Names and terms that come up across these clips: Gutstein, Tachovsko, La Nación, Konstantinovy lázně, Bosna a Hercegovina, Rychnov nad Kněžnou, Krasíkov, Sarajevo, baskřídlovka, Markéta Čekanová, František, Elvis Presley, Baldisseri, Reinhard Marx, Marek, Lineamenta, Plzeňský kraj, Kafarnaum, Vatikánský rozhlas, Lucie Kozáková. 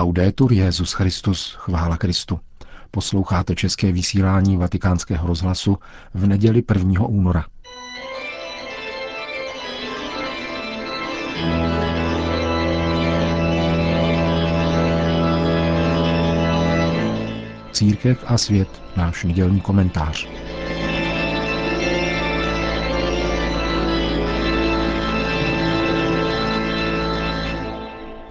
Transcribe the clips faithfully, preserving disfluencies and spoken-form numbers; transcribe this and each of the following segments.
Laudetur Jesus Christus, chvála Kristu. Posloucháte české vysílání Vatikánského rozhlasu v neděli prvního února. Církev a svět, náš nedělní komentář.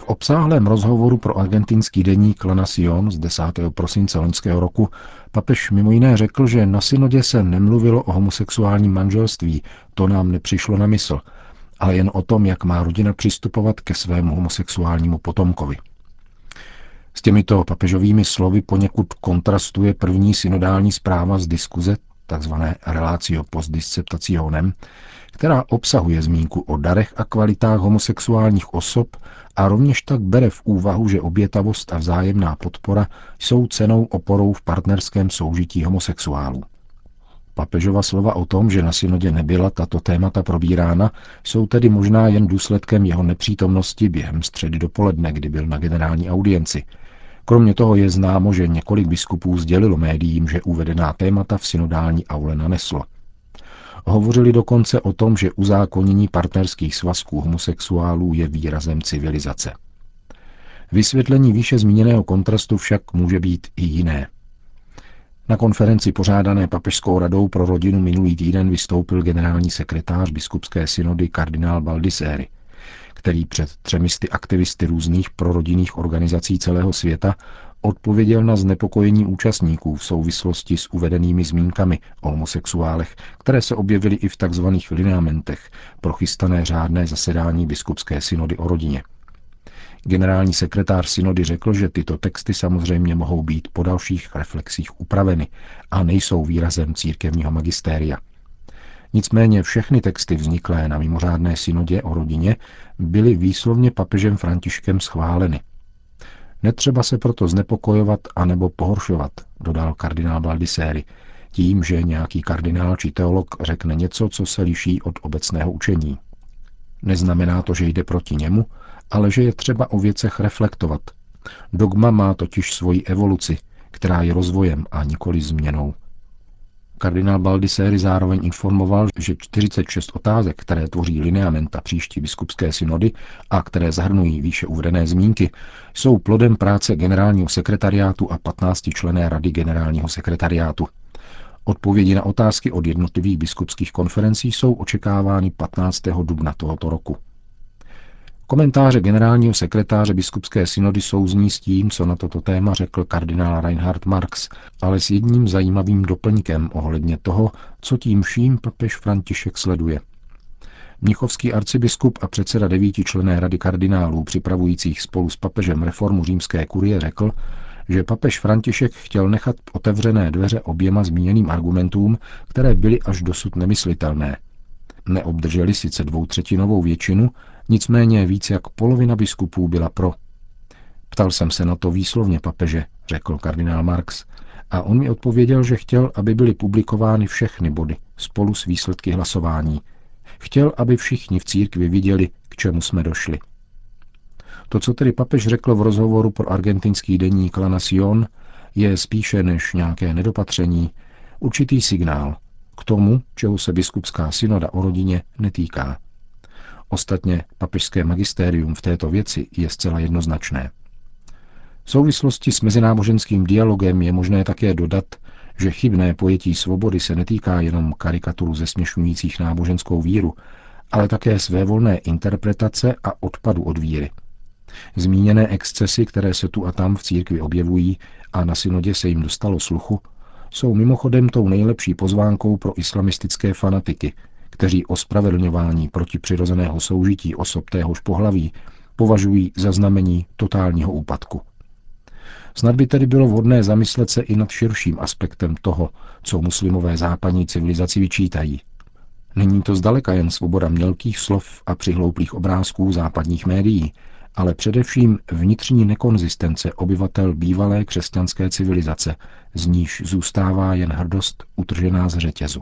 V obsáhlém rozhovoru pro argentinský deník La Nación z desátého prosince loňského roku papež mimo jiné řekl, že na synodě se nemluvilo o homosexuálním manželství, to nám nepřišlo na mysl, ale jen o tom, jak má rodina přistupovat ke svému homosexuálnímu potomkovi. S těmito papežovými slovy poněkud kontrastuje první synodální zpráva z diskuze, takzvané relatio post disceptationem, která obsahuje zmínku o darech a kvalitách homosexuálních osob a rovněž tak bere v úvahu, že obětavost a vzájemná podpora jsou cenou oporou v partnerském soužití homosexuálů. Papežova slova o tom, že na synodě nebyla tato témata probírána, jsou tedy možná jen důsledkem jeho nepřítomnosti během středy dopoledne, kdy byl na generální audienci. Kromě toho je známo, že několik biskupů sdělilo médiím, že uvedená témata v synodální aule naneslo. Hovořili dokonce o tom, že uzákonění partnerských svazků homosexuálů je výrazem civilizace. Vysvětlení výše zmíněného kontrastu však může být i jiné. Na konferenci pořádané Papežskou radou pro rodinu minulý týden vystoupil generální sekretář biskupské synody kardinál Baldisseri, který před třemisty aktivisty různých prorodinných organizací celého světa odpověděl na znepokojení účastníků v souvislosti s uvedenými zmínkami o homosexuálech, které se objevily i v tzv. Lineamentech pro chystané řádné zasedání biskupské synody o rodině. Generální sekretář synody řekl, že tyto texty samozřejmě mohou být po dalších reflexích upraveny a nejsou výrazem církevního magistéria. Nicméně všechny texty vzniklé na mimořádné synodě o rodině byly výslovně papežem Františkem schváleny. Netřeba se proto znepokojovat anebo pohoršovat, dodal kardinál Baldisseri, tím, že nějaký kardinál či teolog řekne něco, co se liší od obecného učení. Neznamená to, že jde proti němu, ale že je třeba o věcech reflektovat. Dogma má totiž svoji evoluci, která je rozvojem a nikoli změnou. Kardinál Baldisseri zároveň informoval, že čtyřicet šest otázek, které tvoří lineamenta příští biskupské synody a které zahrnují výše uvedené zmínky, jsou plodem práce generálního sekretariátu a patnáctičlenné rady generálního sekretariátu. Odpovědi na otázky od jednotlivých biskupských konferencí jsou očekávány patnáctého dubna tohoto roku. Komentáře generálního sekretáře biskupské synody souzní s tím, co na toto téma řekl kardinál Reinhard Marx, ale s jedním zajímavým doplňkem ohledně toho, co tím vším papež František sleduje. Mnichovský arcibiskup a předseda devítičlenné rady kardinálů připravujících spolu s papežem reformu římské kurie řekl, že papež František chtěl nechat otevřené dveře oběma zmíněným argumentům, které byly až dosud nemyslitelné. Neobdrželi sice dvoutřetinovou většinu, nicméně více jak polovina biskupů byla pro. Ptal jsem se na to výslovně papeže, řekl kardinál Marx, a on mi odpověděl, že chtěl, aby byly publikovány všechny body spolu s výsledky hlasování. Chtěl, aby všichni v církvi viděli, k čemu jsme došli. To, co tedy papež řekl v rozhovoru pro argentinský deník La Nación, je spíše než nějaké nedopatření určitý signál k tomu, čeho se biskupská synoda o rodině netýká. Ostatně papežské magistérium v této věci je zcela jednoznačné. V souvislosti s mezináboženským dialogem je možné také dodat, že chybné pojetí svobody se netýká jenom karikaturu zesměšňujících náboženskou víru, ale také svévolné interpretace a odpadu od víry. Zmíněné excesy, které se tu a tam v církvi objevují a na synodě se jim dostalo sluchu, jsou mimochodem tou nejlepší pozvánkou pro islamistické fanatiky, kteří ospravedlňování protiprirozeného soužití osob téhož pohlaví považují za znamení totálního úpadku. Snad by tedy bylo vhodné zamyslet se i nad širším aspektem toho, co muslimové západní civilizaci vyčítají. Není to zdaleka jen svoboda mělkých slov a přihlouplých obrázků západních médií, ale především vnitřní nekonzistence obyvatel bývalé křesťanské civilizace, z níž zůstává jen hrdost utržená z řetězu.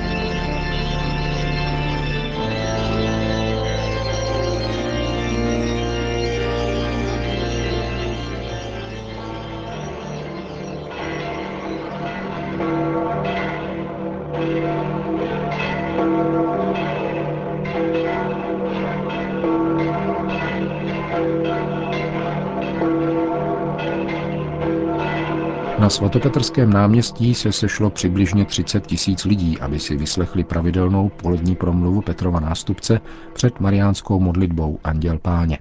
Na svatopetrském náměstí se sešlo přibližně třicet tisíc lidí, aby si vyslechli pravidelnou polední promluvu Petrova nástupce před mariánskou modlitbou Anděl Páně.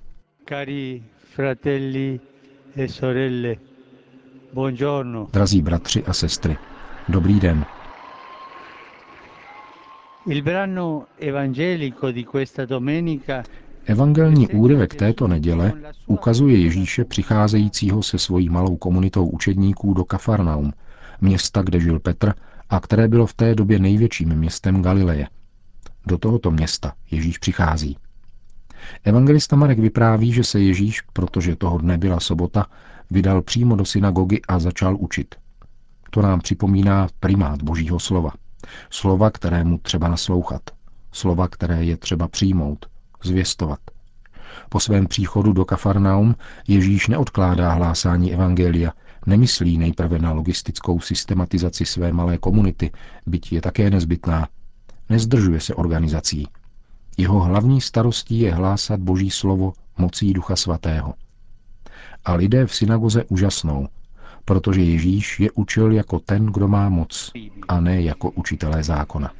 Cari fratelli e sorelle, buongiorno. Drazí bratři a sestry, dobrý den. Il brano evangelico di questa domenica. Evangelní úryvek této neděle ukazuje Ježíše přicházejícího se svojí malou komunitou učedníků do Kafarnaum, města, kde žil Petr a které bylo v té době největším městem Galileje. Do tohoto města Ježíš přichází. Evangelista Marek vypráví, že se Ježíš, protože toho dne byla sobota, vydal přímo do synagogy a začal učit. To nám připomíná primát Božího slova. Slova, kterému třeba naslouchat. Slova, které je třeba přijmout. Zvěstovat. Po svém příchodu do Kafarnaum Ježíš neodkládá hlásání evangelia, nemyslí nejprve na logistickou systematizaci své malé komunity, byť je také nezbytná. Nezdržuje se organizací. Jeho hlavní starostí je hlásat Boží slovo mocí Ducha Svatého. A lidé v synagoze úžasnou, protože Ježíš je učil jako ten, kdo má moc, a ne jako učitelé zákona.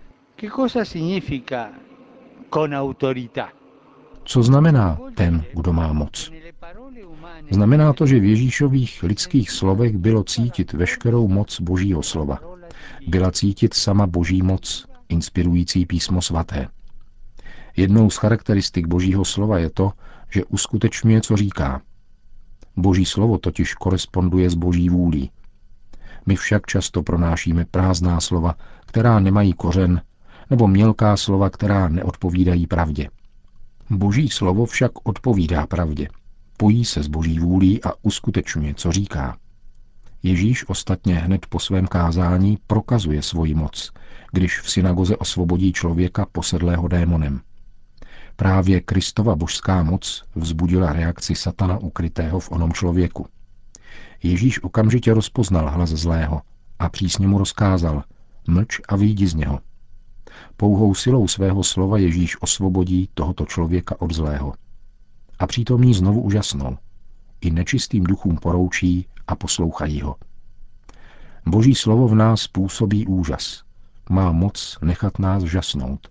Co znamená ten, kdo má moc? Znamená to, že v Ježíšových lidských slovech bylo cítit veškerou moc Božího slova. Byla cítit sama Boží moc, inspirující Písmo svaté. Jednou z charakteristik Božího slova je to, že uskutečňuje, co říká. Boží slovo totiž koresponduje s Boží vůlí. My však často pronášíme prázdná slova, která nemají kořen, nebo mělká slova, která neodpovídají pravdě. Boží slovo však odpovídá pravdě, pojí se s Boží vůlí a uskutečňuje, co říká. Ježíš ostatně hned po svém kázání prokazuje svoji moc, když v synagoze osvobodí člověka posedlého démonem. Právě Kristova božská moc vzbudila reakci satana ukrytého v onom člověku. Ježíš okamžitě rozpoznal hlas zlého a přísně mu rozkázal: mlč a vyjdi z něho. Pouhou silou svého slova Ježíš osvobodí tohoto člověka od zlého. A přítomní znovu úžasnou. I nečistým duchům poroučí a poslouchají ho. Boží slovo v nás působí úžas. Má moc nechat nás žasnout.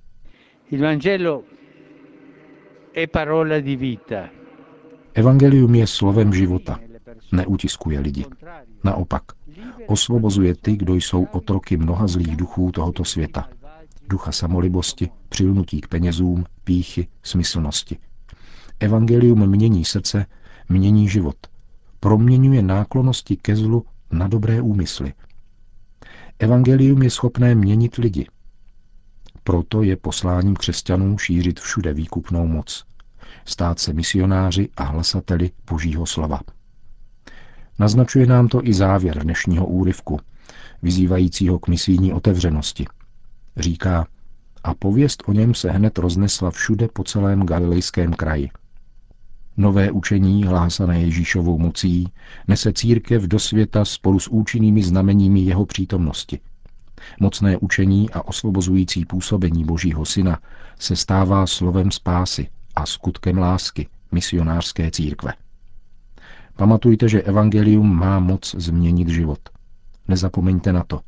Evangelium je slovem života. Neutiskuje lidi. Naopak, osvobozuje ty, kdo jsou otroky mnoha zlých duchů tohoto světa. Ducha samolibosti, přilnutí k penězům, pýchy, smyslnosti. Evangelium mění srdce, mění život. Proměňuje náklonosti ke zlu na dobré úmysly. Evangelium je schopné měnit lidi. Proto je posláním křesťanů šířit všude výkupnou moc. Stát se misionáři a hlasateli Božího slova. Naznačuje nám to i závěr dnešního úryvku, vyzývajícího k misijní otevřenosti. Říká: a pověst o něm se hned roznesla všude po celém galilejském kraji. Nové učení, hlásané Ježíšovou mocí, nese církev do světa spolu s účinnými znameními jeho přítomnosti. Mocné učení a osvobozující působení Božího Syna se stává slovem spásy a skutkem lásky misionářské církve. Pamatujte, že evangelium má moc změnit život. Nezapomeňte na to.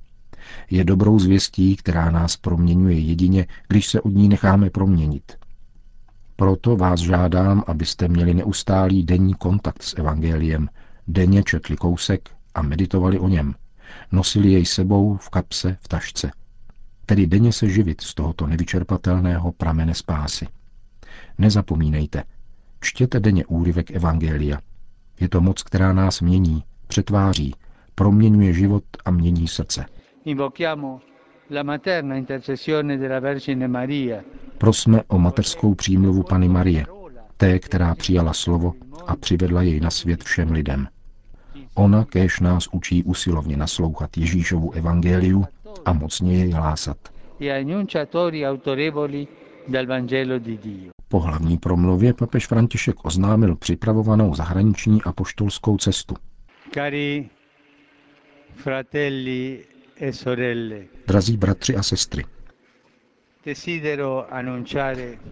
Je dobrou zvěstí, která nás proměňuje jedině, když se od ní necháme proměnit. Proto vás žádám, abyste měli neustálý denní kontakt s evangeliem, denně četli kousek a meditovali o něm, nosili jej sebou v kapse, v tašce. Tedy denně se živit z tohoto nevyčerpatelného pramene spásy. Nezapomínejte, čtěte denně úryvek evangelia. Je to moc, která nás mění, přetváří, proměňuje život a mění srdce. Prosme o mateřskou přímluvu Panny Marie, té, která přijala slovo a přivedla jej na svět všem lidem. Ona kéž nás učí usilovně naslouchat Ježíšovu evangeliu a mocně jej hlásat. Po hlavní promluvě papež František oznámil připravovanou zahraniční apoštolskou cestu. Cari fratelli e sorelle. Drazí bratři a sestry.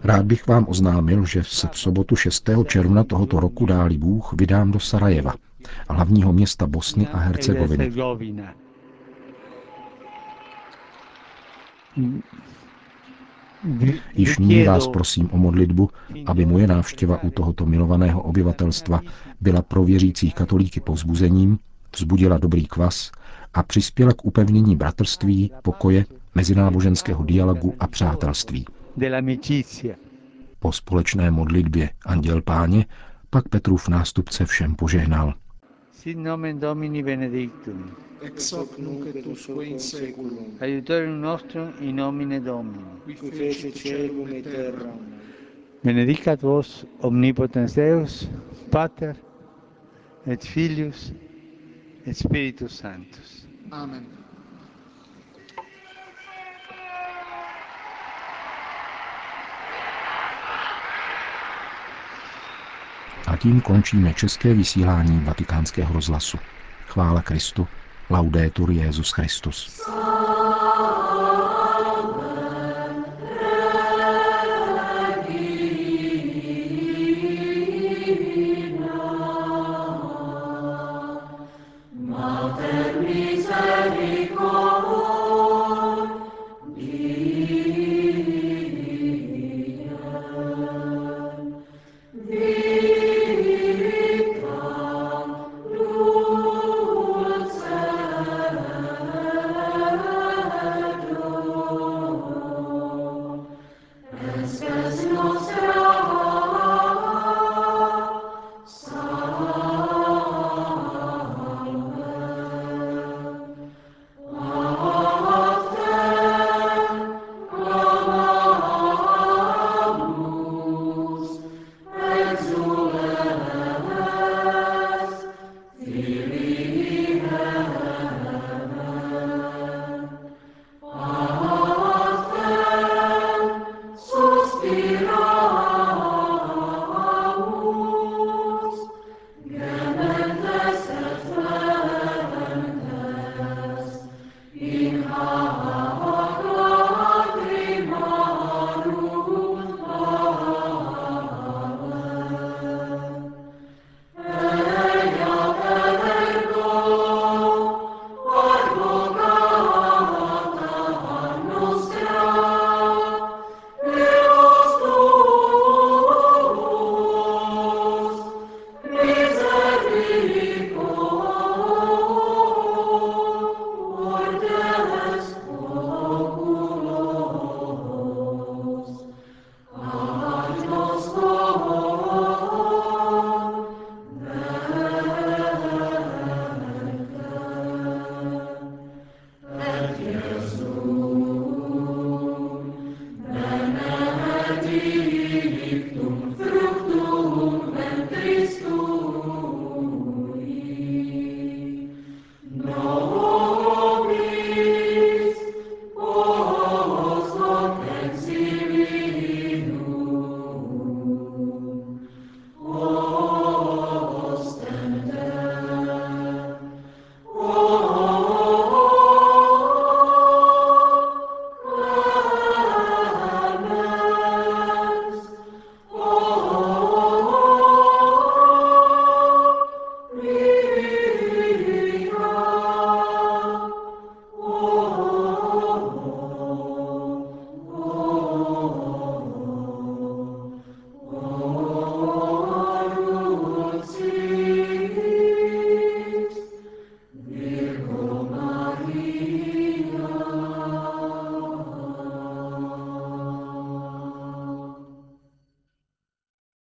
Rád bych vám oznámil, že se v sobotu šestého června tohoto roku dálí Bůh vydám do Sarajeva, hlavního města Bosny a Hercegoviny. Již nyní vás prosím o modlitbu, aby moje návštěva u tohoto milovaného obyvatelstva byla pro věřící katolíky povzbuzením, vzbudila dobrý kvas a přispěla k upevnění bratrství, pokoje, mezináboženského dialogu a přátelství. Po společné modlitbě Anděl Páně pak Petrův nástupce všem požehnal. Sit nomen Domini benedictum. Ex hoc nunc et usque in saeculum. Aiutorium nostrum in nomine Domini. Qui fecit caelum et terram. Benedicat vos omnipotens Deus, Pater et Filius et Spiritus Sanctus. Amen. A tím končíme české vysílání Vatikánského rozhlasu. Chvála Kristu, laudetur Jesus Christus.